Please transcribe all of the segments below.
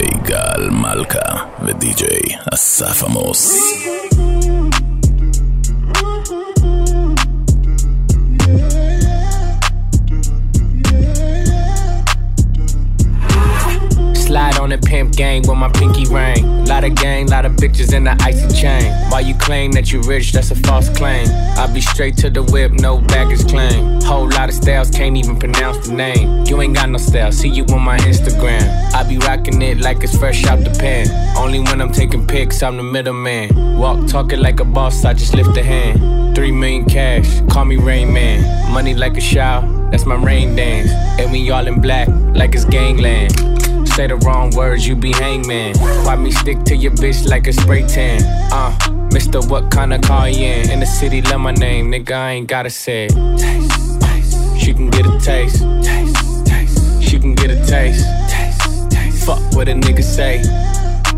די-ג'יי גל מלכה ודי-ג'יי אסף עמוס. Slide on the pimp gang with my pinky ring. Lot of gang, lot of bitches in the icy chain. While you claim that you rich, that's a false claim. I be straight to the whip, no baggage claim. Whole lot of styles, can't even pronounce the name. You ain't got no style, see you on my Instagram. I be rocking it like it's fresh out the pen. Only when I'm taking pics, I'm the middleman. Walk talking like a boss, I just lift a hand. 3 million cash, call me Rain Man. Money like a shower, that's my rain dance. And we all in black, like it's gangland. Say the wrong words, you be hangman. Why me stick to your bitch like a spray tan? Mister, what kind of car you in? In the city, love my name, nigga, I ain't gotta say it. Taste, taste. She can get a taste. Taste, taste. She can get a taste. Taste, taste. Fuck what a nigga say.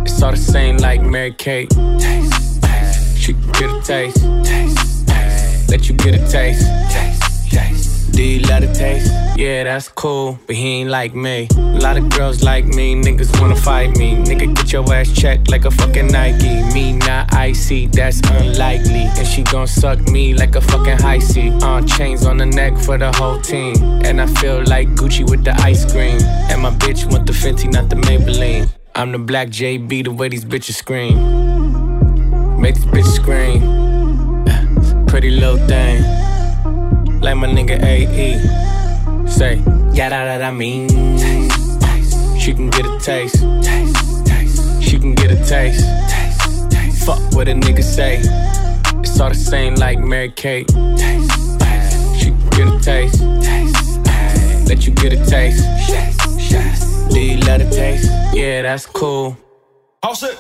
It's all the same like Mary Kate. Taste, taste. She can get a taste. Taste, taste. Let you get a taste. Taste, taste. Do you love the taste? Yeah, that's cool, but he ain't like me. A lot of girls like me, niggas wanna fight me. Nigga, get your ass checked like a fucking Nike. Me not icy, that's unlikely. And she gon' suck me like a fucking high C. Chains on the neck for the whole team. And I feel like Gucci with the ice cream. And my bitch want the Fenty, not the Maybelline. I'm the black JB, the way these bitches scream. Make this bitch scream. Pretty little thing. Like my nigga A.E. Say, yada da da mean. Taste, taste. She can get a taste. Taste, taste. She can get a taste. Taste, taste. Fuck what a nigga say. It's all the same like Mary Kate. Taste, taste. She can get a taste. Taste, taste. Let you get a taste. Yes, yes. Do you love the taste? Yeah, that's cool. All set.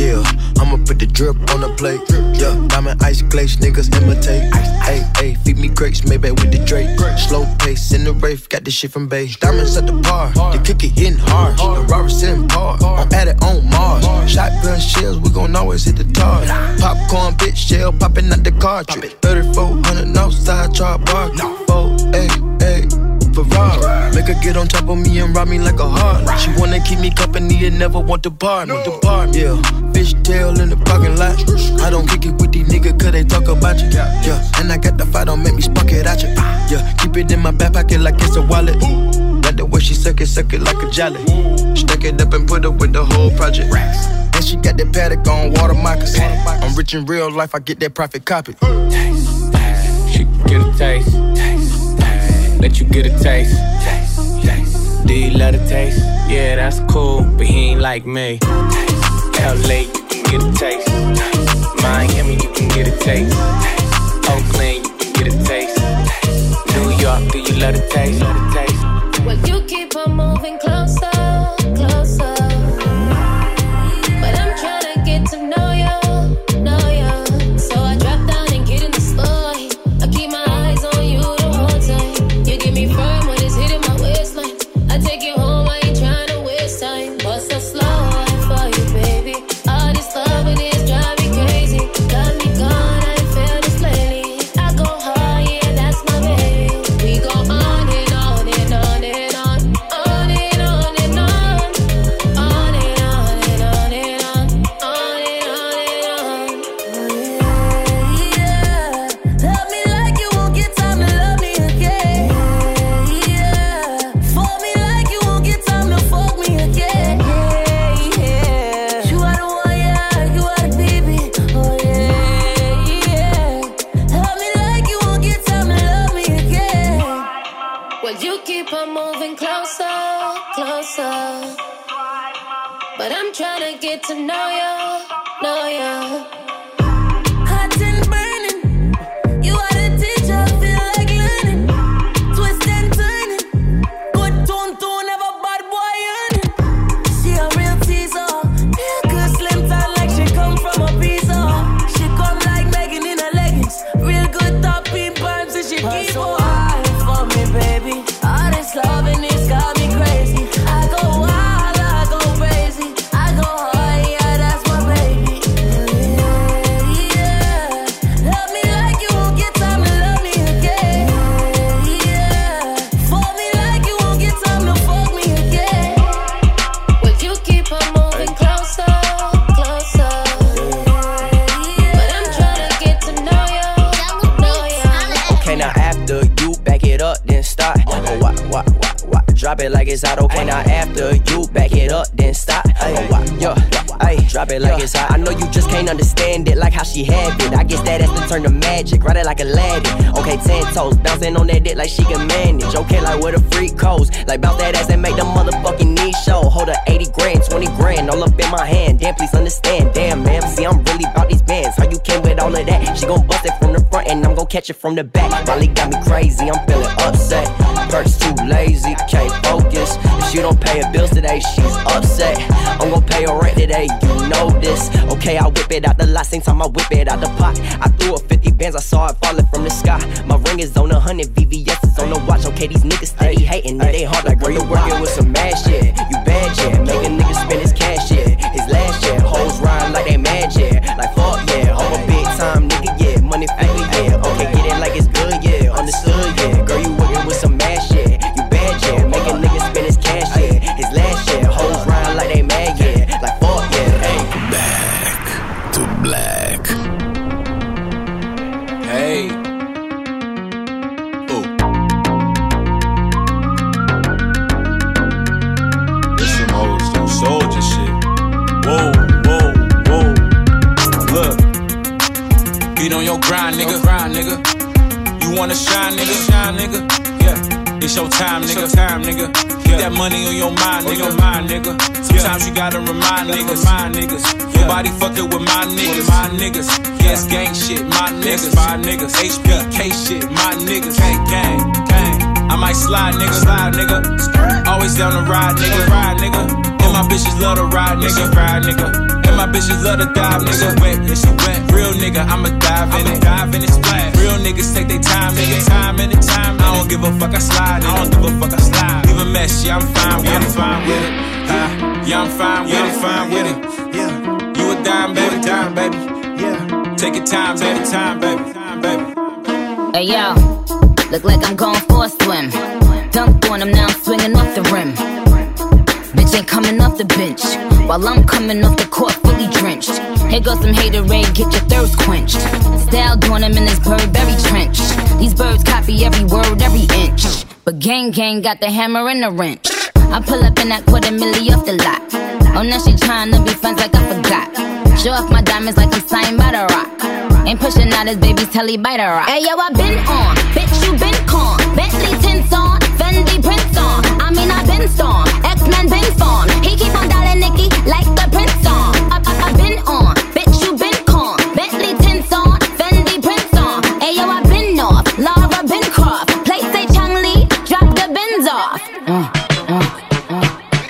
Yeah, I'ma put the drip on the plate. Yeah, diamond ice glaze, niggas imitate. Hey, hey, feed me grapes, Maybach with the Drake. Slow pace in the rave, got this shit from Bay. Diamonds at the bar, the cookie hitting hard. The robber sitting par, I'm at it on Mars. Shotgun shells, we gon' always hit the tar. Popcorn, bitch, shell popping out the cartridge. 3400 outside, try bar. 488. Ferrari. Make her get on top of me and rob me like a harlot. She wanna keep me company and never want to bar me. No. Yeah, fish tail in the parking lot. I don't kick it with these niggas cause they talk about you. Yeah, and I got the fight, don't make me spark it at you. Yeah, keep it in my back pocket like it's a wallet. Like the way she suck it like a jelly. Stack it up and put up with the whole project. And she got that paddock on water moccasins. I'm rich in real life, I get that profit copy. Taste, taste. She can get a taste. Taste. Let you get a taste. Taste, taste. Do you love the taste? Yeah, that's cool, but he ain't like me. Taste, LA, you can get a taste. Taste. Miami, you can get a taste. Taste. Oakland, you can get a taste. Taste. New York, do you love the taste? Love the taste. Well, you keep on moving closer, closer. But I'm trying to get to know you, know you. So I drop down and get in the spot. I keep my eyes on you the whole time. You give me firm when it's hitting my waistline. I take you home, I ain't trying to waste time. What's a slow ride for you, baby? All this loving is driving me crazy. Got me gone, I feel this lately. I go hard, yeah, that's my baby. We go on and on and on and on. On and on and on. On and on and on and on. On and on and on. Yeah, yeah. Love me like you won't get time to love me again. Yeah, fuck me like you won't get time to fuck me again. Yeah, yeah. You are the one, yeah, you are the baby. Oh yeah, yeah. Love me like you won't get time to love me again. Well, you keep on moving closer, closer. But I'm trying to get to know you, know you. Hot and burning, you are the teacher, feel like learning. Twist and turning, good tune, never bad boy yearning. She a real teaser, good slim thigh like she come from a pizza. She come like Megan in her leggings, real good top in pants and she keep so high for me, baby. All this loving is got me crazy. I go wild, I go crazy, I go hard, yeah, that's my baby. Yeah. Drop it like it's autoplay. Now after you back it up, then stop. Drop it like it's hot. I know you just can't understand it, like how she had it. I guess that has to turn to magic, ride it like Aladdin. Okay, 10 toes, bouncing on that dick like she can manage. Okay, like with a freak coast, like bounce that ass and make the motherfucking knees show. Hold a 80 grand, 20 grand, all up in my hand. Damn, please understand, damn, ma'am, see, I'm really about these bands. How you came with all of that? She gon' bust it from the front and I'm gon' catch it from the back. Molly got me crazy, I'm feeling upset. Perks too lazy, can't focus. If she don't pay her bills today, she's upset. I'm gon' pay her rent today, you know this. Okay, I whip it out the lot, same time I whip it out the pot. I threw up 50 bands, I saw it falling from the sky. My ring is on 100, VVS is on the watch. Okay, these niggas steady hating, it ain't hard like girl, you working with some mad shit. You bad shit, make a nigga spend his cash shit. His last shit, hoes rhyme like they mad shit. Like fuck yeah, I'm a big time nigga, yeah. Money fake, yeah, okay, get it like it's good, yeah. Understood, yeah, girl, you working with some mad shit. You bad shit, make a nigga spend his cash shit. His last shit, hoes rhyme like they mad, yeah. Like fuck yeah, hey. Back to black. Hey. Soldier shit. Whoa, whoa, whoa. Look, get on your grind, nigga. You wanna shine, nigga. Yeah, it's your time, nigga. Keep that money on your mind, nigga. Sometimes you gotta remind niggas. Nobody fucking with my niggas. Yes, gang shit, my niggas. HBK shit, my niggas. Gang. I might slide, nigga. Always down to ride, nigga. And my bitches love to ride, nigga. And my bitches love to dive, nigga. Real nigga, I'ma dive in it. Real niggas take their time, nigga. I don't give a fuck, I slide, nigga. Leave a mess, yeah, I'm fine with it. Yeah, I'm fine with it. Yeah. You a dime, baby. Yeah. Take your time, baby. Hey, yo. Look like I'm going for a swim. Dunked on him, now I'm swinging off the rim. Bitch ain't coming off the bench while I'm coming off the court fully drenched. Here goes some haterade, get your thirst quenched. Styled on him in this Burberry trench. These birds copy every word, every inch. But gang got the hammer and the wrench. I pull up in that $250,000 off the lot. Oh, now she trying to be friends like I forgot. Show off my diamonds like I'm signed by the Rock. Ain't pushing out his baby's telly by the Rock. Hey yo, I been on, bitch, you been con. Bentley tints on, Fendi prints on. I mean, I been storm, X-Men been formed. He keep on dialing Nicki like the Prince song. I been on, bitch, you been con. Bentley tints on, Fendi prints on. Hey yo, I been off, Laura been Croft. Play say Chung Lee, drop the bins off.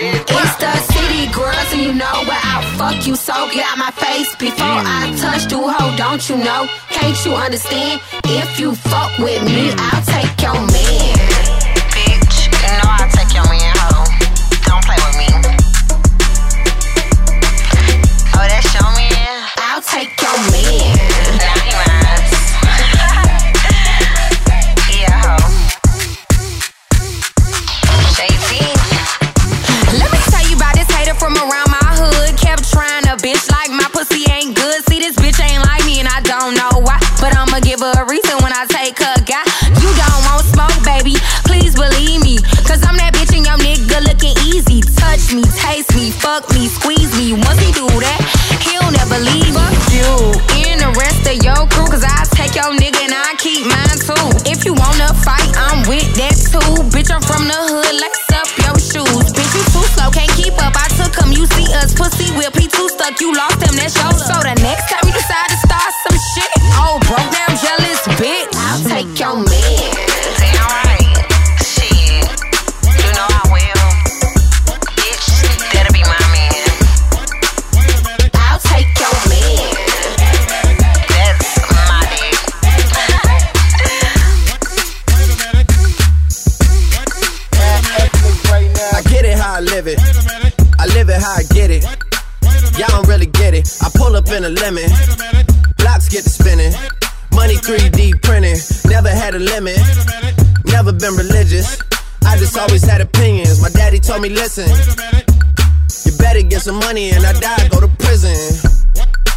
Easter City girls, and you know where I fuck you so. Get out my face before I touch you, ho. Don't you know? Can't you understand? If you fuck with me, I'll take your man. Bitch, you know I'll take your man, ho. Don't play with me. Oh, that's your man? I'll take your man. Now he minds. Yeah, ho. Shady. Let me tell you about this hater from around my hood. Kept trying to bitch like my pussy ain't good. See, this bitch ain't like me and I don't know why, but I'ma give her a reason when I take her guy. You don't want smoke, baby, please believe me, cause I'm that bitch and your nigga looking easy. Touch me, taste me, fuck me, squeeze me. Once he do that, he'll never leave me. Fuck you and the rest of your crew, cause I take your nigga and I keep mine too. If you wanna fight, I'm with that too. Bitch, I'm from the hood, let's up your shoes. Bitch, you too slow, can't keep up, I took him, you see us, pussy whip, he too stuck, you lost him, that's your love. So the next time you decide to start some shit, oh, broke down jealous bitch, I'll take your man. Say alright, shit, you know I will. Bitch, that'll be my man. I'll take your man. That's my dick. I get it how I live it. I live it how I get it. Y'all don't really get it. I pull up in a lemon. Blocks get to spinning. Money 3D printing. Never had a limit. Never been religious. I just always had opinions. My daddy told me, listen, you better get some money and I die, go to prison.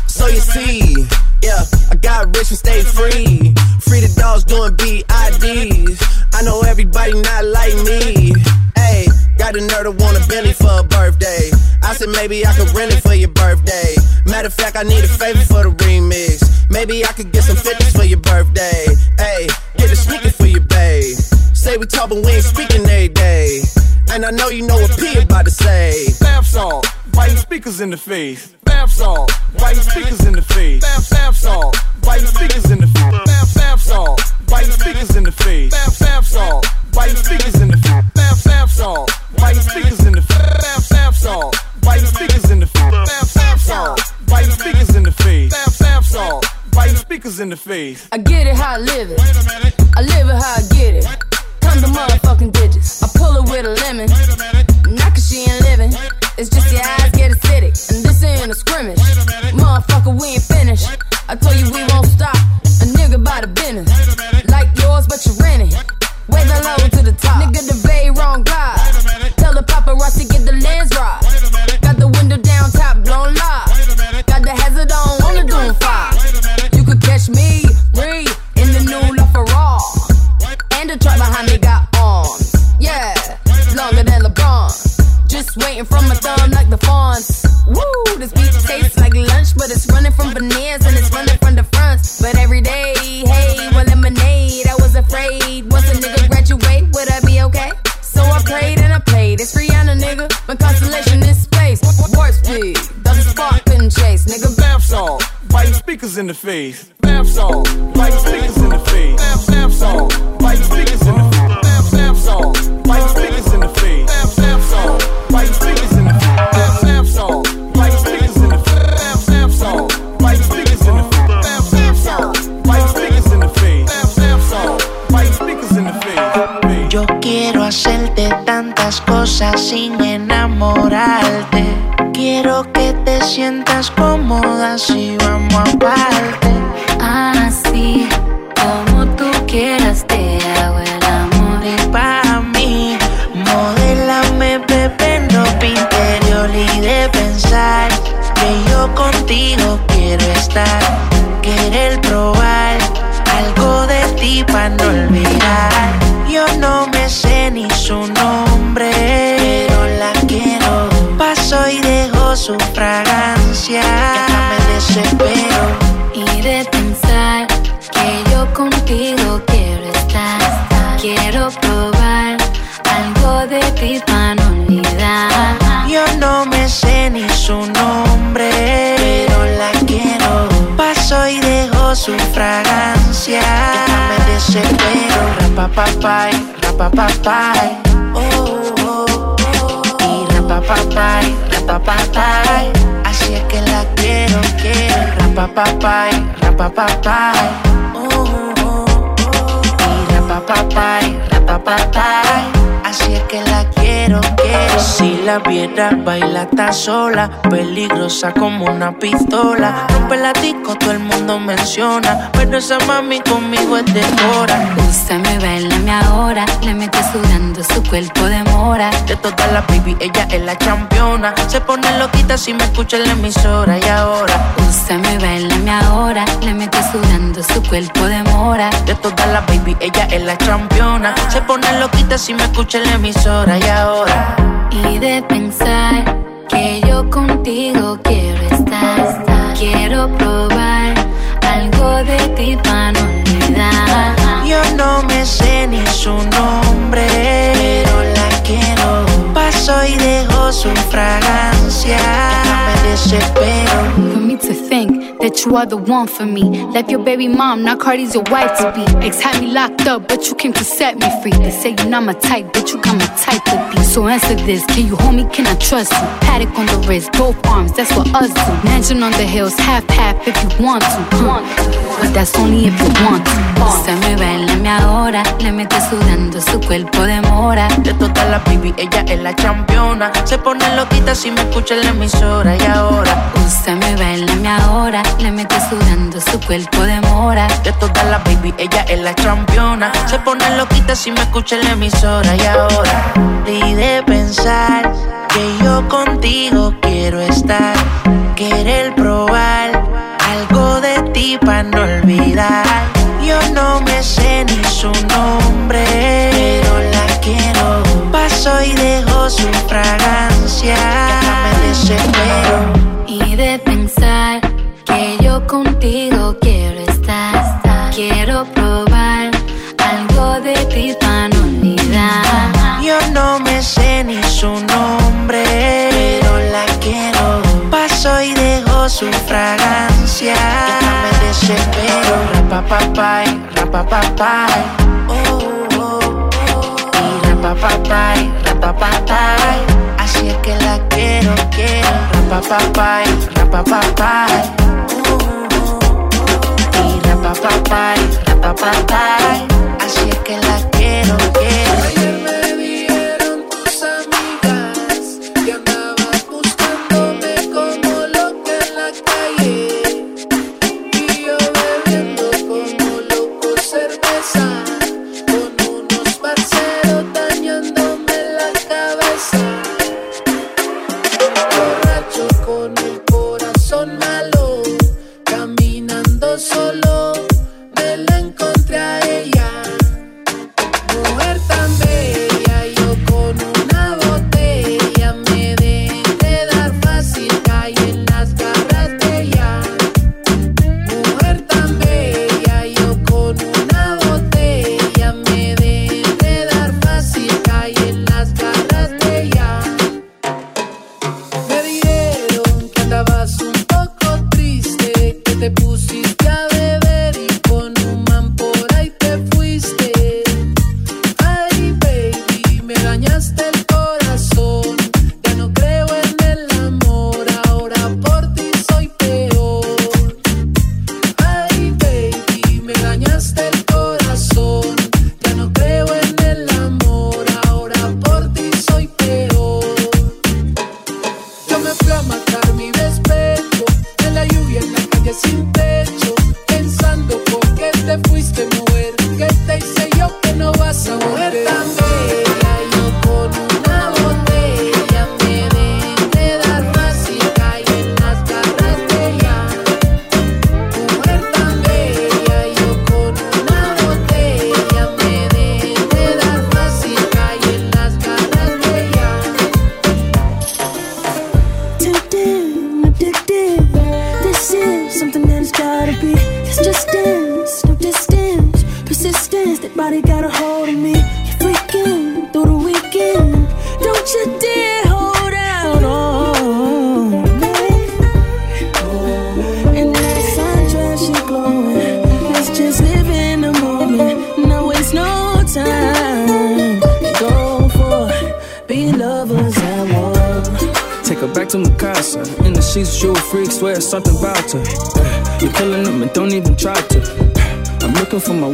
So you see, yeah, I got rich and stayed free. Free the dogs doing BIDs. I know everybody not like me. Ayy, had the nerve to want a Bentley for a birthday. I said maybe I could rent it for your birthday. Matter of fact, I need a favor for the remix. Maybe I could get some 50s for your birthday. Hey, get a sneaker for your babe. Say we talk but we ain't speaking every day. And I know you know what P about to say. Bath salt, biting speakers in the face. Bath salt, biting speakers in the face. Bath salt, biting speakers in the face. Bath salt, biting speakers in the face. Bath salt, biting speakers in the face. Bath salt, biting speakers in the face. Bath salt, biting speakers in the face. Bath salt, biting speakers in the face. Bath salt, biting speakers in the face. I get it how I live it. I live it how I get it. Come to motherfucking digits. I pull it with a lemon. Not cause she ain't living. It's just your eyes get acidic. And this ain't a scrimmage. Motherfucker, we ain't finished. I told you we won't stop. A nigga by the business. Like yours, but you rent it. Wave that low to the top. Nigga, the bay wrong guy. Tell the paparazzi get the lens right. Got the window down, top blown live. Got the hazard on, on the doom fire. You could catch me, breathe, in the new La Ferrari. And the truck behind me got arms, yeah, longer than LeBron. Just waiting for my thumb like the fawns. Woo, this beat tastes like lunch, but it's running from veneers and it's running from the fronts. But every day, hey, well, lemonade, I was afraid. Once a nigga graduate, would I be okay? So I prayed and I played. It's Rihanna, nigga, my constellation is space. Warp speed, double spark, couldn't chase, nigga. Bath salt, biting speakers in the face. Bath salt, biting speakers in the face. Bath salt, biting speakers in the face. Bath salt, biting speakers in the face. Bath salt, biting speakers in the face. Bath salt, biting speakers in the face. Bath salt, biting speakers in the face. Bath salt, biting speakers in the face. Bath salt, biting speakers in the face. Yo quiero hacerte tantas cosas sin enamorarte. Quiero que te sientas cómoda si vamos a parte. Así como tú quieras te hago el amor. Y para mí, modélame, bebé, no pintes de olí de pensar que yo contigo quiero estar. Querer probar algo de ti para no olvidar. Yo no me sé ni su nombre, pero la quiero. Paso y dejo su fragancia. Ya no me desespero. Y de pensar que yo contigo quiero estar. Quiero probar algo de ti para no olvidar. Yo no me sé ni su nombre, pero la quiero. Paso y dejo su fragancia. Ya me desespero. Rapapapay, rapapapay. Oh, oh, oh. Y rapapapay, rapapapay. Así es que la quiero, quiero. Rapapapay, rapapapay. Oh, oh, oh. Y rapapapay, rapapapay. Así es que la quiero, quiero. Si la viera, baila tan sola. Peligrosa como una pistola. Rompe la disco, todo el mundo menciona. Pero esa mami conmigo es de hora. Úsame, bailame ahora. Le mete sudando su cuerpo de mora. De todas las baby, ella es la championa. Se pone loquita si me escucha en la emisora. Y ahora, úsame, bailame ahora. Le mete sudando su cuerpo de mora. De todas las baby, ella es la championa. Se pone loquita si me escucha en la emisora. Y ahora. Y de pensar que yo contigo quiero estar. Quiero probar algo de ti para no olvidar. Yo no me sé ni su nombre, pero la quiero. Paso y dejo su fragancia. Ya me desespero. For me to think that you are the one for me. Left your baby mom, now Cardi's your wife to be. Ex had me locked up, but you came to set me free. They say you're not my type, but you got my type to be. So answer this, can you hold me, can I trust you? Paddock on the wrist, both arms, that's what us do. Mansion on the hills, half if you want to. But that's only if you want to. Úsame, bailame ahora, le mete sudando su cuerpo de mora. De todas las baby, ella es la championa. Se pone loquita si me escucha en la emisora. Y ahora, úsame, bailame ahora, le mete sudando su cuerpo de mora. De todas las baby, ella es la championa. Se pone loquita si me escucha en la emisora. Y ahora, y de pensar que yo contigo quiero estar. Querer probar algo de ti para no olvidar. Yo no me sé ni su nombre, pero la quiero. Paso y dejo olvido su fragancia. Ya no me desespero. Y de pensar que yo contigo quiero estar. Quiero probar algo de ti, panonidad. Yo no me sé ni su nombre, pero la quiero. Paso y dejo su fragancia. Ya no me desespero. Rapapapay, rapapapay. Oh. Rapapapay, rapapapay, así es que la quiero, quiero. Rapapapay, rapapapay, y rapapapay, rapapapay, así es que la quiero, quiero. Ayer me vieron tus amigas que andabas buscándome como loca en la calle, y yo bebiendo como loco cerveza.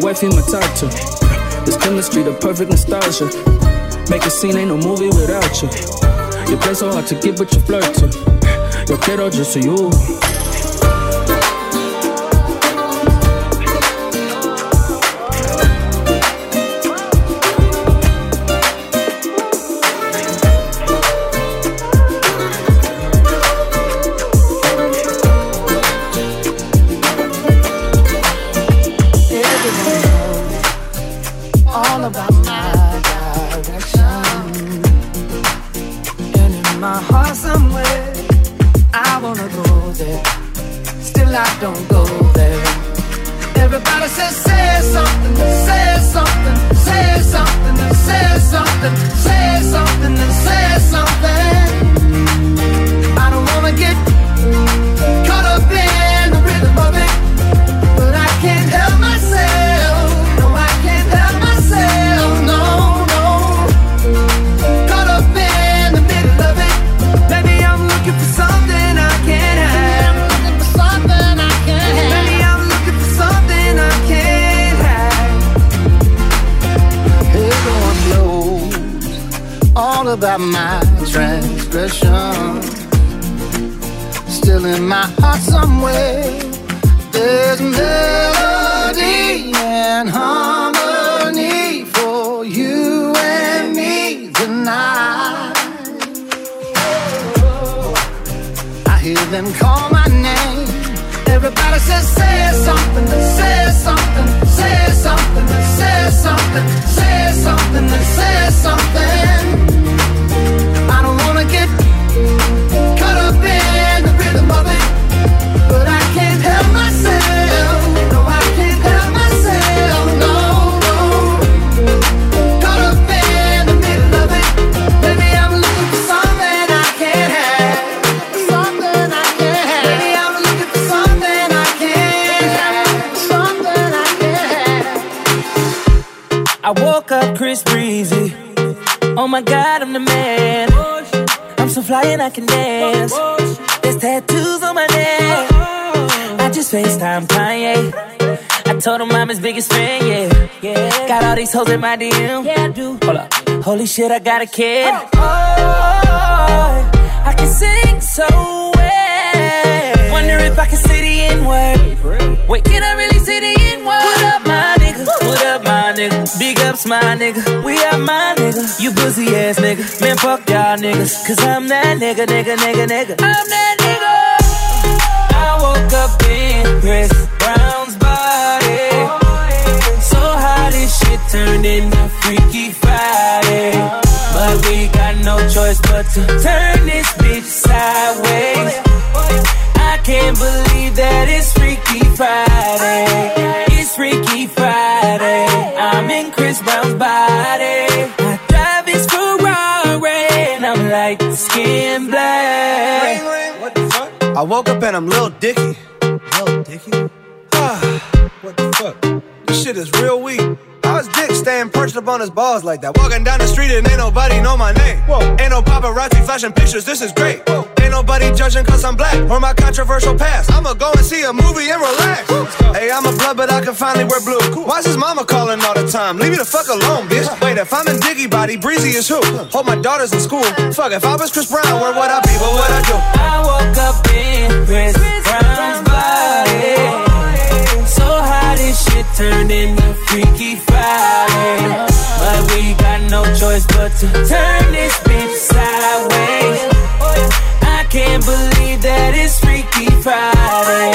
Wife, he my top two. This chemistry, the perfect nostalgia. Make a scene, ain't no movie without you. You play so hard to get, but you flirt to. Yo quiero just you. About my transgression, still in my heart somewhere, there's melody and harmony for you and me tonight. I hear them call my name. Everybody says, say something, say something, say something, say something, say something, say something. Oh my God, I'm the man. I'm so fly and I can dance. There's tattoos on my neck. I just FaceTime Kanye. I told him I'm his biggest fan, yeah. Got all these hoes in my DM. Yeah, I do. Hold up. Holy shit, I got a kid. Oh, I can sing so well. Wonder if I can see the N-word. Wait, can I really see the N-word? What up, my nigga? What up, my nigga? Big ups, my nigga. We are my nigga. You pussy ass nigga. Man, fuck y'all niggas. Cause I'm that nigga. I'm that nigga. I woke up in Chris Brown's body. So how this shit turned into Freaky Friday. But we got no choice but to turn this bitch sideways. I can't believe that it's Freaky Friday. It's Freaky Friday. I'm in Chris Brown's body. I drive his Ferrari and I'm like skin black. What the fuck? I woke up and I'm Lil Dicky. Lil Dicky? What the fuck? This shit is real weak. How's Dick staying perched up on his balls like that? Walking down the street and ain't nobody know my name. Whoa. Ain't no paparazzi flashing pictures, this is great. Whoa. Ain't nobody judging cause I'm black or my controversial past. I'ma go and see a movie and relax. Hey, I'm a blood but I can finally wear blue. Cool. Why's his mama calling all the time? Leave me the fuck alone, bitch. Wait, if I'm in Diggy Body, Breezy is who? Hold my daughters in school. Fuck, if I was Chris Brown, where would I be? What would I do? I woke up in Chris Brown's body. So how this shit turned into Freaky Friday. But we got no choice but to turn this bitch sideways. I can't believe that it's Freaky Friday.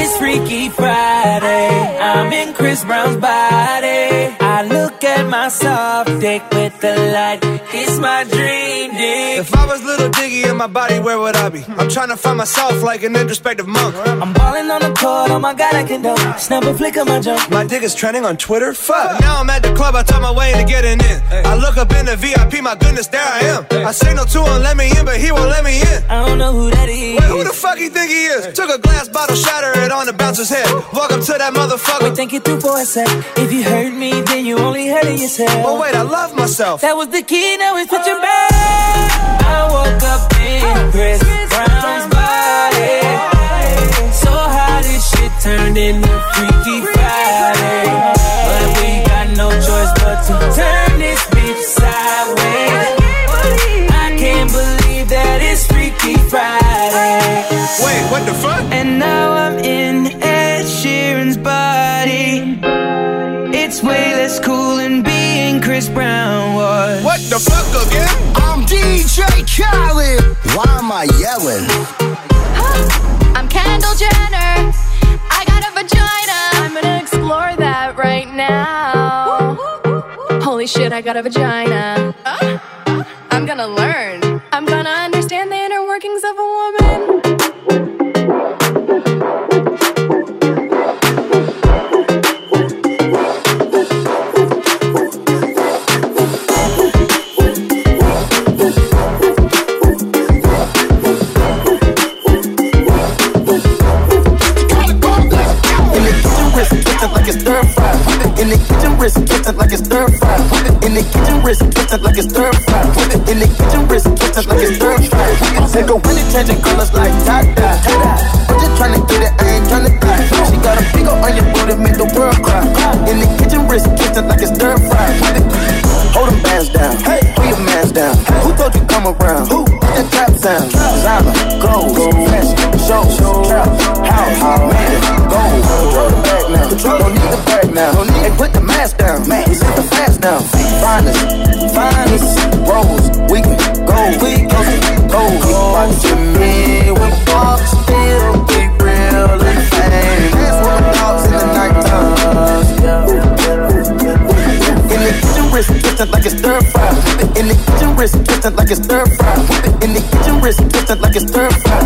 It's Freaky Friday. I'm in Chris Brown's body. I look at my soft dick with the light. It's my dream dick. If I was Lil Dicky in my body, where would I be? I'm trying to find myself like an introspective monk. I'm balling on the court, oh my God, I can do. Snap a flick of my jump. My dick is trending on Twitter, fuck. Now I'm at the club, I talk my way into getting in. I look up in the VIP, my goodness, there I am. I signal to him, let me in, but he won't let me in. I don't know who that is. Wait, who the fuck you think he is? Took a glass bottle, shatter it on the bouncer's head. Walk up to that motherfucker. Wait, think you through for a sec. If you hurt me, then you only hurting yourself. Oh wait, I love myself. That was the key, now it's put your back. I woke up in Chris Brown's body. So how this shit turned into Freaky Friday. But we got no choice but to turn this bitch sideways. I can't believe that it's Freaky Friday. Wait, what the fuck? And now I'm in Ed Sheeran's body. It's way less cool than being Chris Brown was. What the fuck again? I'm DJ Khaled. Why am I yelling? Huh. I'm Kendall Jenner. I got a vagina. I'm gonna explore that right now. Holy shit, I got a vagina. I'm gonna learn. I'm gonna understand the inner workings of a woman. In the kitchen wrist, catch it like it's stir fry. In the kitchen wrist, catch it like it's stir fry. In the kitchen wrist, catch it like it's stir fry. They go when it changing colors like tie-dye. I'm just tryna get it, I ain't tryna die. She got a big ol' onion booty, make the world cry. In the kitchen wrist, catch it like it's stir fry. Hold them bands down, hey, put your mans down. Who told you come around? Who? The trap sound, Zama, gold, fast, show, trap, house, man, gold. Control the back now, don't need the back now. And put the mask down, man, set the fast down. Finest, rolls, we can go, gold. Watching me, we walk still, we real and fame. That's what the dogs in the nighttime. In the kitchen wrist, catch it like it's stir fry. In the kitchen wrist, catch it like it's stir fry. In the kitchen wrist, catch it like it's stir fry.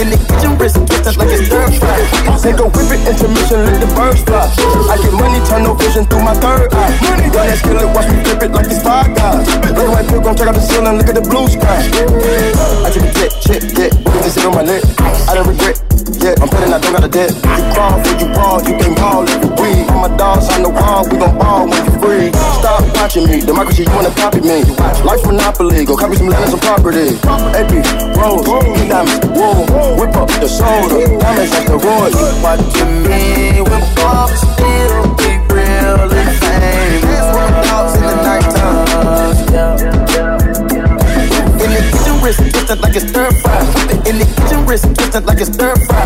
In the kitchen wrist, catch it like it's stir fry. Take a whip it, intermission, let the birds fly. I get money, turn no vision through my third eye. Got that skill, watch me flip it like it's five guys. Red white pill, gon' check out the ceiling, look at the blue sky. I drink a dick, shit, dick, put this shit on my lip. I don't regret, yeah. whip, I'm putting that thing out of dip. If you crawl, if you brawl, you can call if you breathe. All my dogs on the wall, we gon' ball when you free. Stop watching me, democracy, you wanna copy me. Life monopoly, go copy some land and some property. AP, Rose, diamonds, wool, whip up the soda, diamonds like the road. You watching me, whip up, still be real and famous. Dogs in the nighttime. In the kitchen wrist, Tristan like it's stir fry. In the kitchen wrist, Tristan like it's stir fry.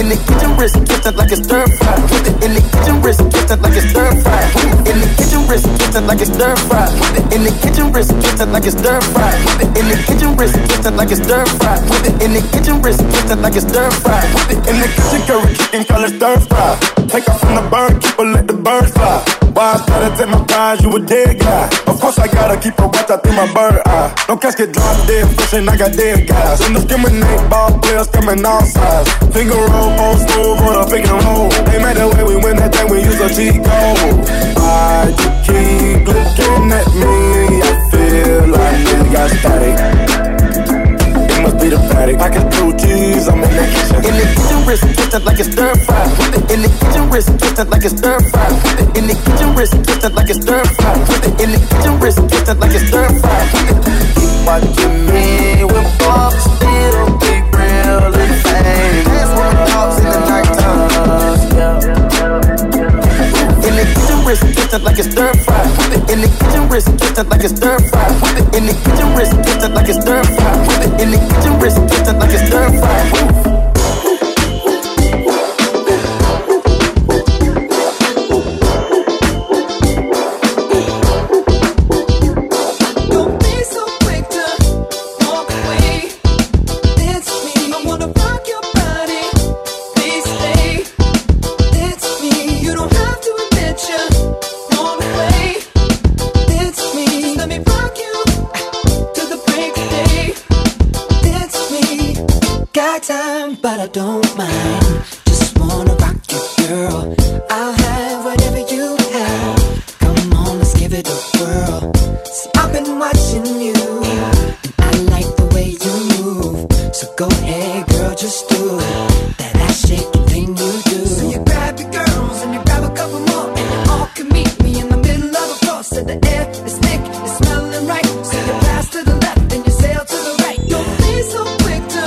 In the kitchen wrist, Tristan like it's stir fry. In the kitchen wrist, Tristan like it's stir fry. In the kitchen wrist, Tristan like it's stir fry. In the kitchen wrist, Tristan like it's stir fry. In the kitchen wrist, Tristan like it's stir fry. In the kitchen wrist, Tristan like it's stir fry. In the kitchen curry chicken call it stir fry. Take off from the bird, keep her, let the birds fly. Why I started to my prize, you a dead guy. Of course I gotta keep a watch out through my bird eye. No casket drop. Dead fish and I got dead guys. Indiscriminate ball players coming all sides. Finger roll, on stove, on a pick and roll. They made the way we win that thing, we use a cheat code. Why you keep looking at me? I feel like nigga got static. It must be the paddock. I can do cheese, I'm in the kitchen. In the kitchen wrist, twisted like it's stir fry. In the kitchen wrist, twisted like it's stir fry. In the kitchen wrist, twisted like it's stir fry. In the kitchen wrist, twisted like it's stir fry. Watching me with box, still keep real and fame. That's what dogs in the nighttime. In the kitchen wrist, twisted like it's stir fry. In the kitchen wrist, twisted like it's stir fry. In the kitchen wrist, twisted like it's stir fry. In the kitchen wrist, twisted like it's stir fry. But I don't mind. Just wanna rock you, girl. I'll have whatever you have. Come on, let's give it a whirl. See, I've been watching you, and I like the way you move. So go ahead, girl, just do that ass shaking thing you do. So you grab your girls and you grab a couple more, and you all can meet me in the middle of a floor. So the air is thick, it's smelling right. So you pass to the left and you sail to the right. Don't be so quick to.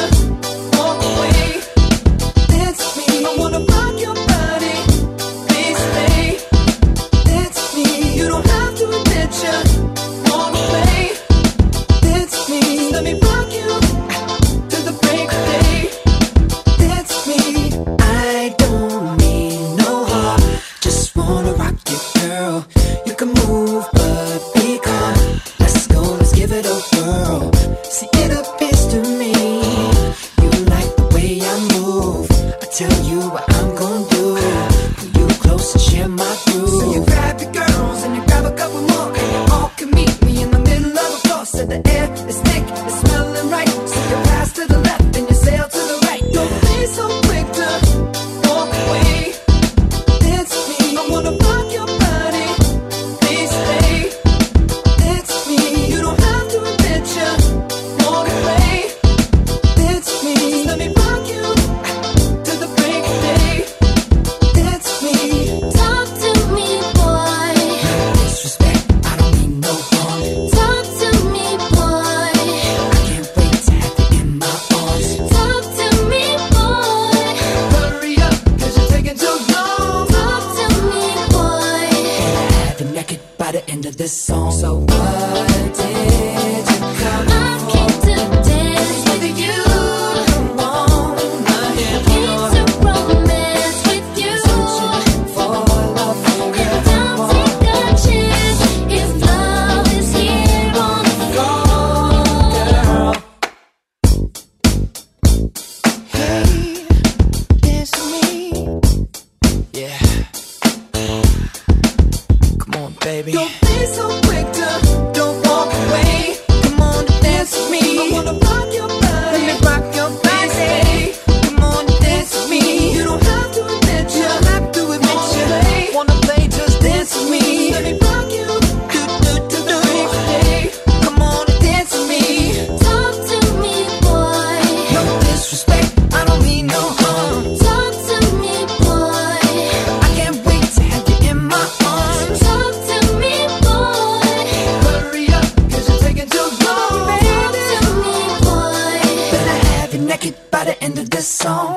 by the end of this song.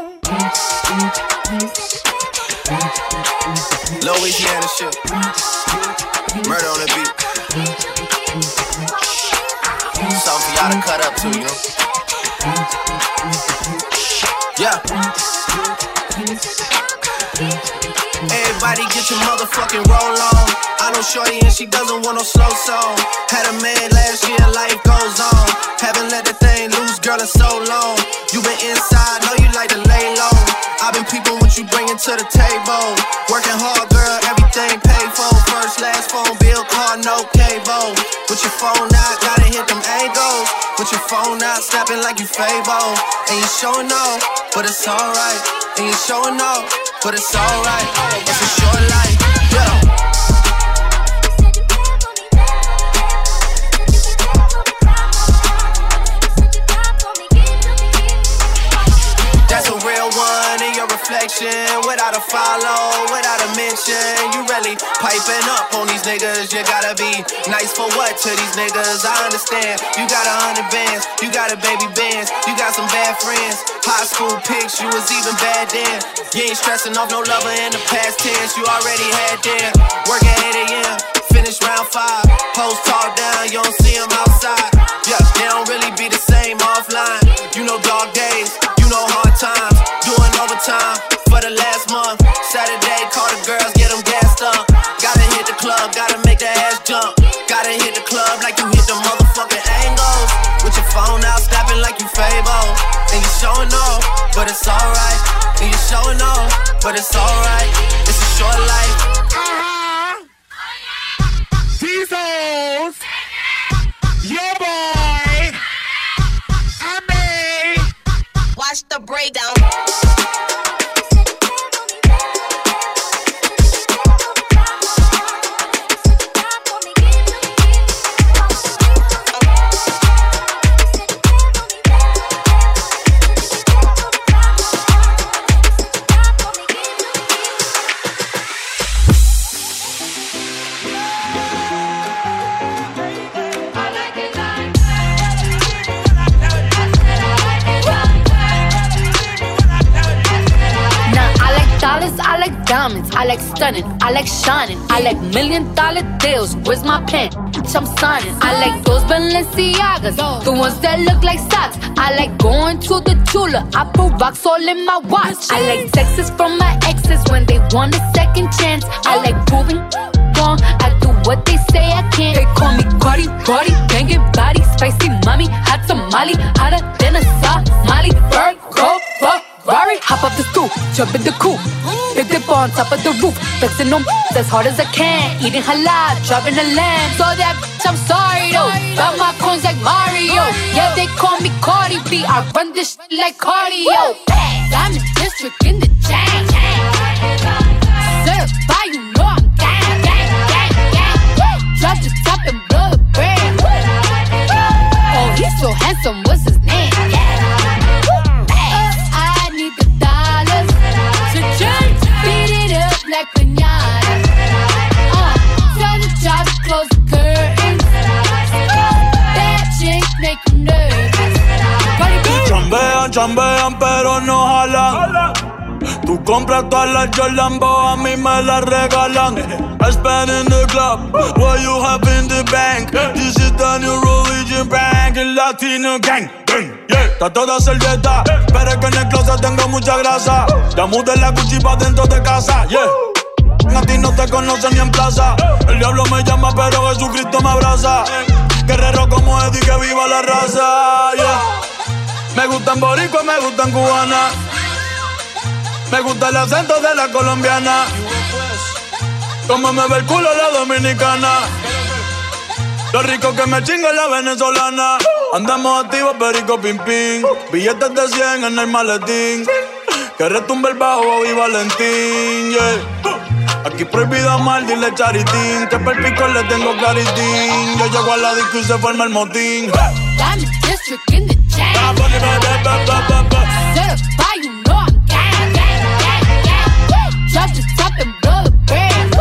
Louisiana shit. Murder on the beat. Something for y'all to cut up to, you know? Yeah. Everybody get your motherfucking roll on. I know shorty and she doesn't want no slow song. Had a man last year, life goes on. Haven't let the thing loose, girl, in so long. You been inside, know you like to lay low. I've been peeping what you bringing to the table. Working hard, girl, everything paid for. First, last phone bill, car, no cable. With your phone out, gotta hit them angles. With your phone out, snapping like you Fable. And you showing off, but it's alright. And you showing off, but it's alright. It's a short life, yeah. Without a follow, without a mention, you really piping up on these niggas. You gotta be nice for what to these niggas? I understand. You got 100 bands, you got a baby Benz, you got some bad friends. High school pics, you was even bad then. You ain't stressing off no lover in the past tense. You already had them. Work at 8 a.m., finish round 5. Post all down, you don't see them outside. Yeah, they don't really be the same offline. You know dog days, you know hard times. Doing overtime. For the last month, Saturday, call the girls, get them gassed up. Gotta hit the club, gotta make the ass jump. Gotta hit the club like you hit the motherfucking angles. With your phone out, snapping like you Fable. And you showing off, but it's alright. And you showing off, but it's alright. It's a short life. Uh-huh. Diesels. Your boy. I mean. Watch the breakdown. Diamonds, I like stunning, I like shining, I like $1 million deals. Where's my pen? Bitch, I'm signing. I like those Balenciagas, the ones that look like socks. I like going to the Tula, I put rocks all in my watch. I like texts from my exes when they want a second chance. I like proving wrong, I do what they say I can't. They call me Cardi, Cardi, banging body, spicy mommy, hot tamale, hotter than a Somali. Bird, go, fuck. Rory, hop up the stool, jump in the coupe. Big dip on top of the roof, flexing on as hard as I can. Eating halal, driving a lamb. So that bitch, I'm sorry though. Got my coins like Mario. Yeah, they call me Cardi B. I run this shit like cardio. I'm in district in the chain. Certified, you know I'm gang, gang, gang, gang. Drop the top and blow the brand. Oh, he's so handsome, what's his name? Like pinata. Turn the job, close the curtains. Bad chicks make them nervous. Chambean, pero no jalan. Tú compras todas las Jordan, bo, a mí me las regalan. I spend in the club, what you have in the bank. This is the new religion bank, el Latino gang. Yeah. Está toda servieta, pero es que en el closet tengo mucha grasa. Ya mudé la Gucci pa' dentro de casa, yeah. A ti no te conocen ni en plaza. El diablo me llama, pero Jesucristo me abraza. Guerrero como Eddie, que viva la raza, yeah. Me gustan boricua, me gustan cubana. Me gusta el acento de la colombiana. Como me ve el culo la dominicana. Lo rico que me chinga la venezolana. Andamos activos, perico, pim, pim. Billetes de 100 en el maletín. Que retumbe el bajo, Bobby Valentín, yeah. Aquí prohibido mal, dile Charitín. Que pa'l pico le tengo Claritín. Yo llego a la disco y se forma el motín. I'm in district in the chain. Certified, you know I'm gang, gang, gang, gang. Drop the top and blow the brand.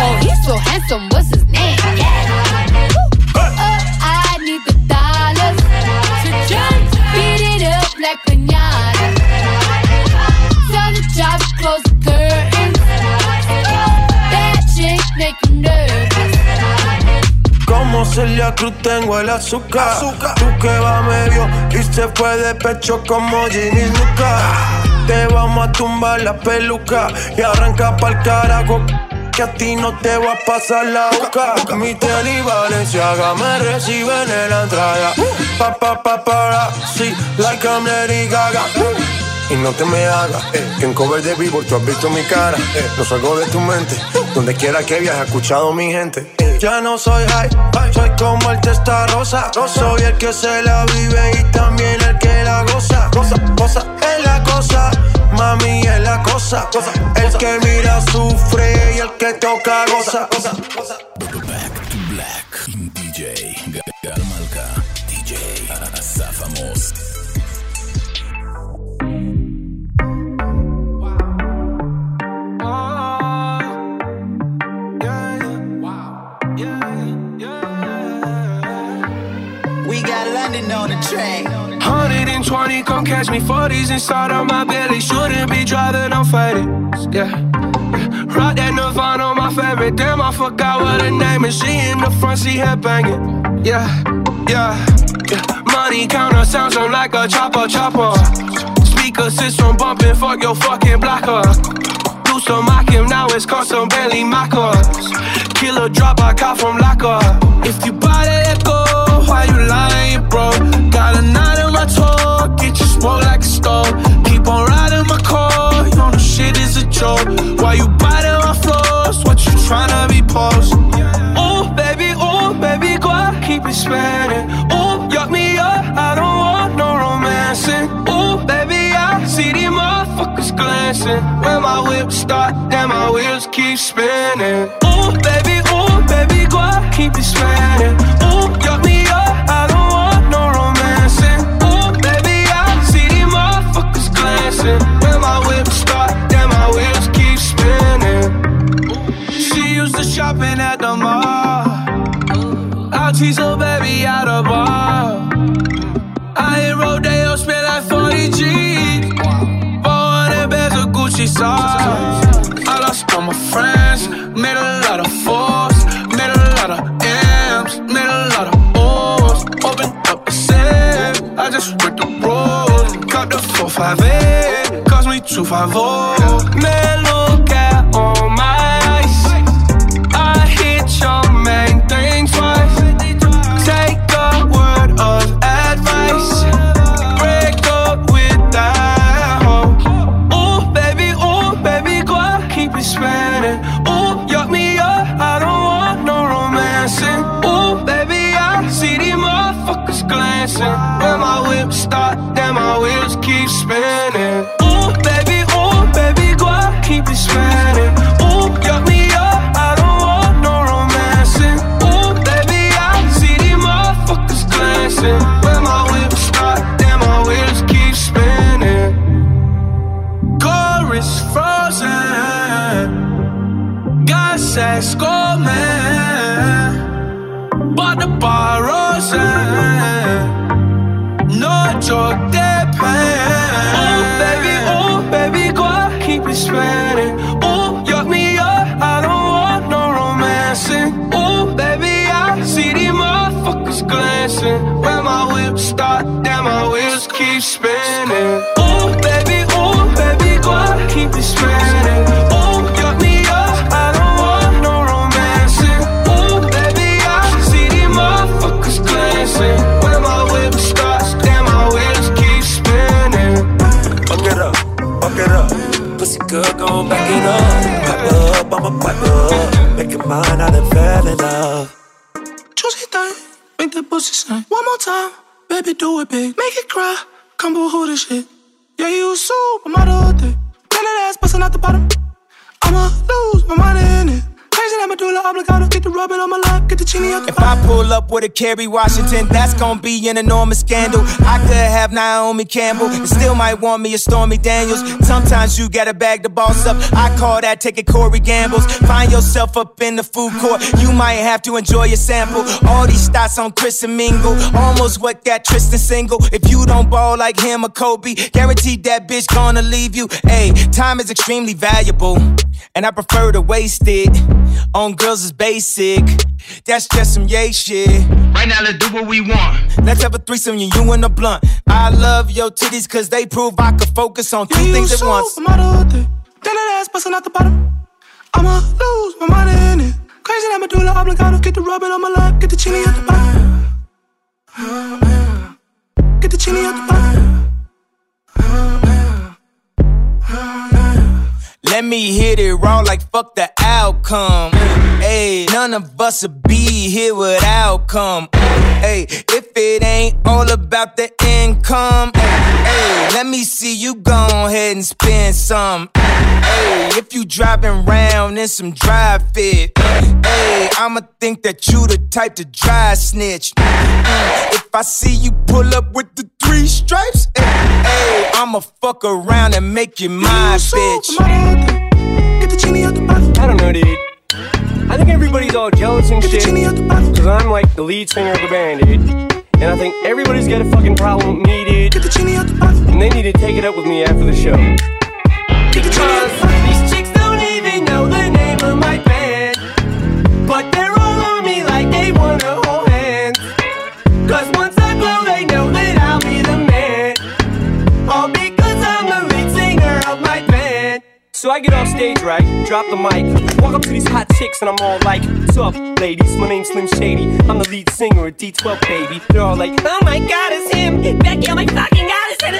Oh, he's so handsome, what's his name? I need the dollars to beat it up like Celia Cruz tengo el azúcar. Tú que va medio y se fue de pecho como Ginny Luca. Te vamos a tumbar la peluca y arranca pa'l carajo, que a ti no te va a pasar la boca. Mi tele y Balenciaga me reciben en la entrada. Pa, sí, like I'm Lady Gaga. Y no te me hagas, que en cover de vivo tú has visto mi cara. No salgo de tu mente, donde quiera que viajes, escuchado mi gente. Ya no soy high, soy como el testa rosa. Soy el que se la vive y también el que la goza. Cosa, es la cosa, mami, es la cosa. El que mira sufre y el que toca goza. Back to black, DJ Gal Malka, DJ Asaf Amos. On the track, 120, come catch me. 40s inside of my belly. Shouldn't be driving, I'm fighting. Yeah. Rock that Nirvana, my favorite. Damn, I forgot what her name is. She in the front, she headbanging. Yeah. Money counter sounds so like a chopper. Speaker system bumping, fuck your fucking blocker. Do some mock him, now it's custom Bentley mockers. Killer drop, I caught from locker. If you buy that Echo, why you lying, bro? Got a knot in my toe, get you smoked like a stove. Keep on riding my car, you know shit is a joke. Why you biting my flows? What you tryna be post? Ooh, baby, go out, keep expanding. Ooh, yuck me up, I don't want no romancing. Ooh, baby, I see these motherfuckers glancing. When my whip start, then my wheels keep spinning. Ooh, baby, go out, keep expanding. Ooh, yuck me up. I don't want no romancing. Ooh, baby, I see these motherfuckers glancing. When my whip start, then my wheels keep spinning. She used to shopping at the mall. I'll tease her baby at a bar. I hit Rodeo, spent like 40 G's. 400 bags of Gucci socks. I lost all my friends, made a lot of fours, made a lot of M's, made a lot of. I just break the rules, cut the 458, cost me 250. Man, look at all my eyes. I hit your main thing twice. Take a word of advice, break up with that hoe. Ooh, baby, go out, keep it spinning. Ooh, yuck me up, I don't want no romancing. Ooh, baby, I see these motherfuckers glancing. Start, then my wheels keep spinning. Ooh, baby, go out, keep it spinning. Ooh, yuck me up, I don't want no romancing. Ooh, baby, I see these motherfuckers glancing. When my wheels start, then my wheels keep spinning. Chorus frozen, got sex going, but the bar rosin'. No joke, that pain. Ooh, baby, go out, keep it spinning. Ooh, yuck me up, I don't want no romancing. Ooh, baby, I see these motherfuckers glancing. When my whip start, then my wheels keep spinning. Ooh, baby, go out, keep it spinning. Ooh, yuck me up, I don't want no romancing. Ooh, baby, I see these motherfuckers glancing. When my whip start, it up. Pussy good, gon' back it up. Pipe up, I'ma pipe up. Make it mine, I done fell in love. Juicy thing, make that pussy sing. One more time, baby, do it big. Make it cry, come boo-hoo this shit. Yeah, you a supermodel thing. Tell that ass bustin' out the bottom. I'ma lose my mind in it. Get the rubbing on my lap, get the chini out the if bottom. I pull up with a Kerry Washington, that's gonna be an enormous scandal. I could have Naomi Campbell, and still might want me a Stormy Daniels. Sometimes you gotta bag the boss up, I call that taking Corey Gambles. Find yourself up in the food court, you might have to enjoy a sample. All these thoughts on Chris and Mingle, almost what got Tristan single. If you don't ball like him or Kobe, guaranteed that bitch gonna leave you. Ayy, time is extremely valuable. and I prefer to waste it on girls is basic. That's just some yay shit. Right now, let's do what we want. Let's have a threesome, you and a blunt. I love your titties cause they prove I can focus on two things at once. I'm out of there. Then that ass bustin' out the bottom. I'ma lose my mind in it. Crazy that medulla oblongata. Get the rubbing on my lap. Get the chili out the bottom. Get the chili out the bottom. Let me hit it raw like fuck the outcome. Ayy, none of us would be here without come. Ayy, if it ain't all about the income. Ayy, let me see you go ahead and spend some. Ayy, if you driving round in some dry fit. Ayy, I'ma think that you the type to dry snitch. If I see you pull up with the three stripes. Ayy, I'ma fuck around and make you my bitch. I don't know, dude. I think everybody's all jealous and shit, cause I'm like the lead singer of the band, dude. And I think everybody's got a fucking problem with me, dude. And they need to take it up with me after the show. Because these chicks don't even know the name of my band, but they're all on me like they wanna hold hands. Cause once I blow they know that I'll be the man, all because I'm the lead singer of my band. So I get off stage, right, drop the mic, walk up to these hot chicks and I'm all like, what's up ladies, my name's Slim Shady, I'm the lead singer of D12 baby. They're all like, oh my god it's him, Becky oh my fucking god it's him.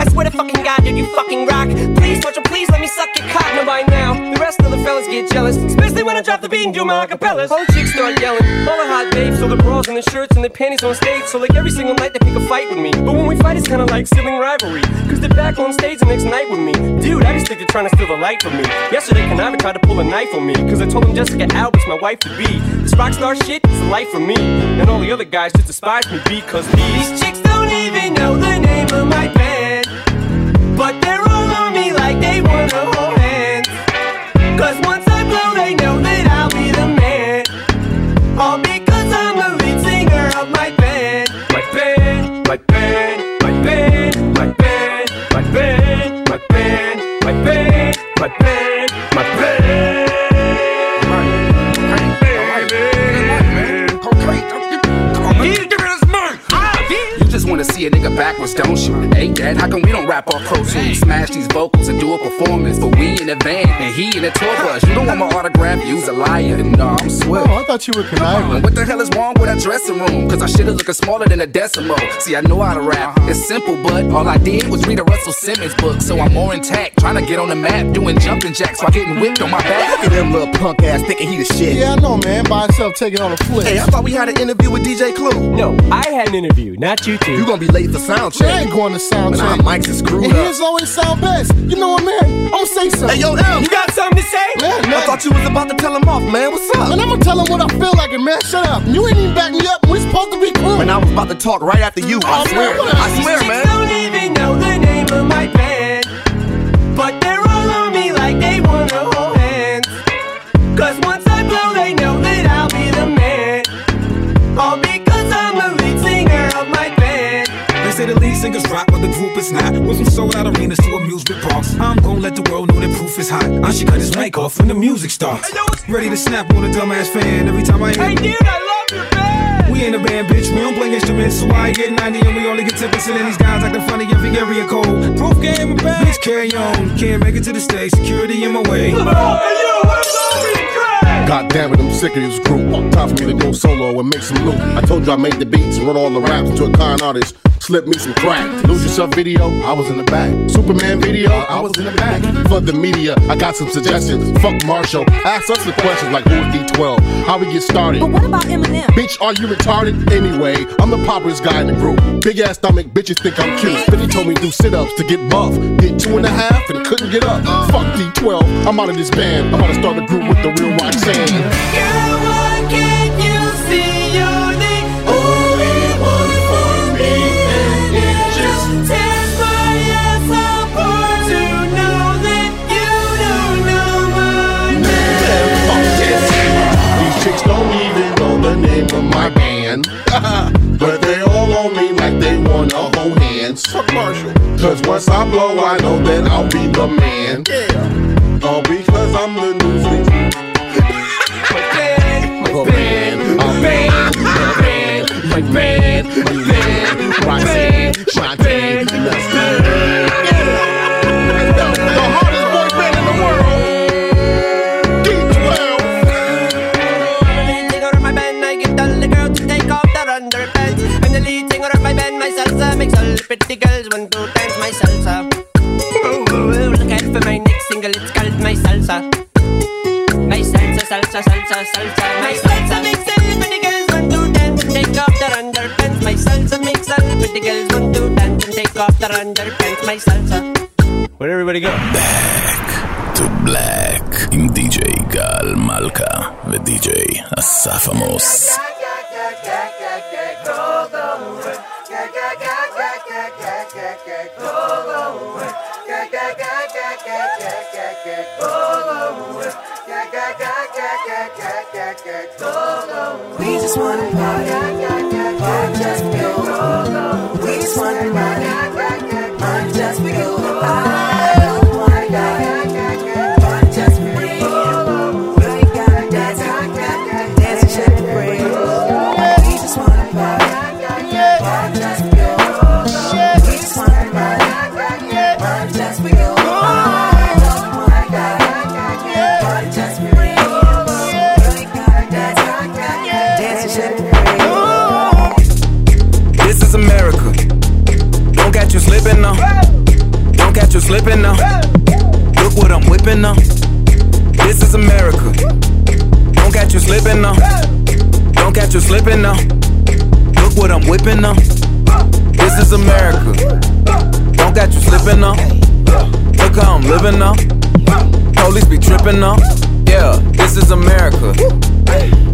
I swear to fucking god dude you fucking rock, please won't you please let me suck your cock. Now by now, the rest of the fellas get jealous, especially when I drop the beat and do my acapellas. All the chicks start yelling, all the hot babes, all the bras and the shirts and the panties on stage. So like every single night they pick a fight with me, but when we fight it's kinda like sibling rivalry, cause they're back on stage the next night with me. Dude I just think they're trying to steal the light from me. Yesterday Konami tried to pull a knife on me, cause I told him Jessica Albert's my wife to be. This rock star shit is a life for me, and all the other guys just despise me because these chicks don't even know the name of my band, but they're all on me like they wanna hold hands. Cause once I blow they know that I'll be the man, all because I'm the lead singer of my band. My band, my band, my band, my band, my band, my band, my band, my band, my band. Wanna see a nigga backwards, don't you? Hey dad, how come we don't rap our protein? Smash these vocals and do a performance, but we in a van and he in a tour bus. You don't want my autograph, you's a liar. Nah, I'm swell. Oh, I thought you were conniving. What the hell is wrong with our dressing room? Cause our shit is looking smaller than a decimal. See, I know how to rap, it's simple, but all I did was read a Russell Simmons book. So I'm more intact, trying to get on the map, doing jumping jacks while getting whipped on my back. Look at them little punk ass thinking he the shit. Yeah, I know man, by himself taking on a flip. Hey, I thought we had an interview with DJ Clue. No, I had an interview, not you two. You gonna be late for sound check. I ain't going to sound check. My mics is screwed up. And his always sound best. You know what, man? I'ma say something. Hey, yo, L, you got something to say? Man. I thought you was about to tell him off, man. What's up? Man, I'ma tell him what I feel like, and man, shut up. You ain't even back me up. We supposed to be cool. Man, I was about to talk right after you. I swear. I swear, man. I don't even know the name of my band, but they're all on me like they wanna hold hands. Cause once I blow, they know that I'll be the man. All because I'm the lead singer of my band. Say the lead singers rock, but the group is not. Went from sold out arenas to amusement parks. I'm gon' let the world know that proof is hot. I should cut his mic off when the music starts. Ready to snap on a dumbass fan every time I hit. Hey dude, I love your band. We ain't a band, bitch. We don't play instruments, so I get 90 and we only get 10%. And these guys acting funny every area code. Proof game, bad. Bitch, carry on. Can't make it to the stage. Security in my way. God damn it, I'm sick of this group. Time for me to go solo and make some loot. I told you I made the beats and wrote all the raps to a con artist. Slip me some crack. Lose Yourself video, I was in the back. Superman video, I was in the back. For the media, I got some suggestions. Fuck Marshall, ask us the questions like who's D12, how we get started. But what about Eminem? Bitch, are you retarded? Anyway, I'm the poppiest guy in the group. Big ass stomach, bitches think I'm cute. But he told me do sit-ups to get buff. Did 2.5 and couldn't get up. Fuck D12, I'm out of this band. I'm about to start a group with the real Roxanne. Girl, why can't you see your name? Ooh. Test my ass apart to know that you don't know my name. These chicks don't even know the name of my band, but they all on me like they want. wanna hold hands. Fuck Marshall. Cause once I blow, I know that I'll be the man. Yeah. All because I'm the new thing. The hardest boy band in the world. D12. I'm the lead singer of my band. I get all the girls to take off their underpants. I'm the lead singer of my band. My salsa makes all the pretty girls want to dance my salsa. Look out for my next single. It's called My Salsa. My salsa, salsa, salsa, salsa. My salsa makes all the pretty girls want to dance and take off their underpants. My salsa makes all the pretty girls want to dance and take off their underpants. My salsa. Where'd everybody go? Back to Black עם DJ גל מלכה ו-DJ אסף עמוס. We just wanna party, party just we go. We just wanna party, party just we go. You slipping now. Look what I'm whipping now. This is America. Don't catch you slipping now. Don't catch you slipping now. Look what I'm whipping now. This is America. Don't catch you slipping now. Look how I'm living now. Police be tripping now. Yeah, this is America.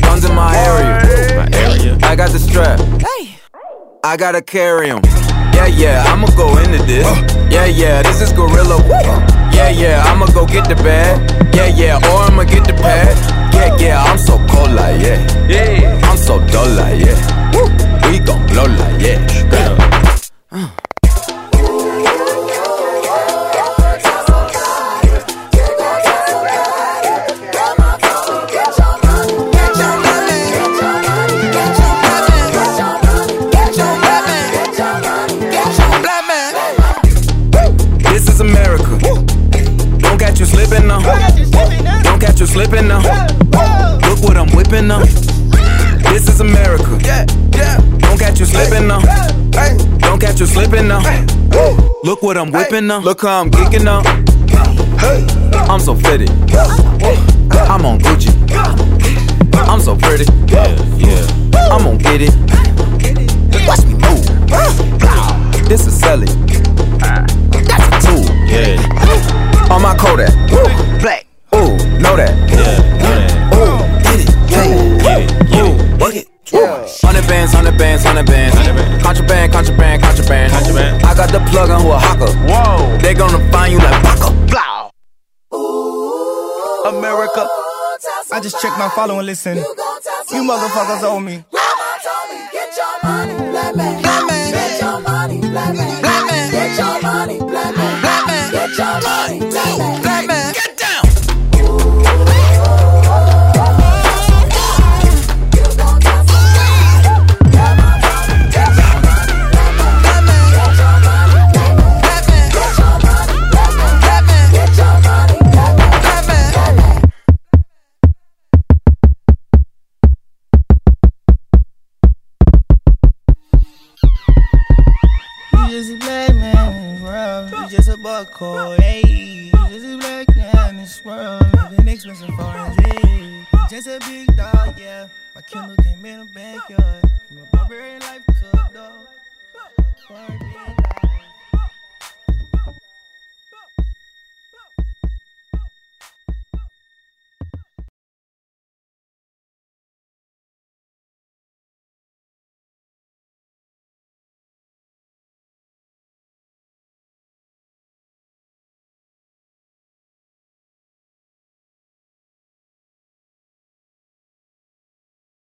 Guns in my area. I got the strap. I gotta carry 'em. Yeah, yeah, I'ma go into this. Yeah, yeah, this is gorilla. Yeah, yeah, I'ma go get the bag. Yeah, yeah, or I'ma get the pad. Yeah, yeah, I'm so cold like, yeah. Yeah, I'm so dull like, yeah. We gon' blow like, yeah. Don't catch you slipping now. Look what I'm whipping now. This is America. Don't catch you slipping now. Don't catch you slipping now. Look what I'm whipping now. Look how I'm geeking now. I'm so fitted. I'm on Gucci. I'm so pretty. I'm gon' get it. Watch me move. This is Celia. That's a tool. On my Kodak. Black. Ooh, know that. Yeah, yeah. Ooh, get it, get it, get it, get it, get it. Yeah. 100 bands. Contraband. I got the plug on who a hawker. Whoa, they gonna find you like Baka. Blah. Ooh, America. I just checked my follow and listen. You motherfuckers owe me. Mama told me, get your money, black man. Get your money, black man. Get your money, black man. Get your money, black man. Hey, this is black man in this world. An expensive foreign day. Just a big dog, yeah. My Kendall came in the backyard. My Burberry life took a dog.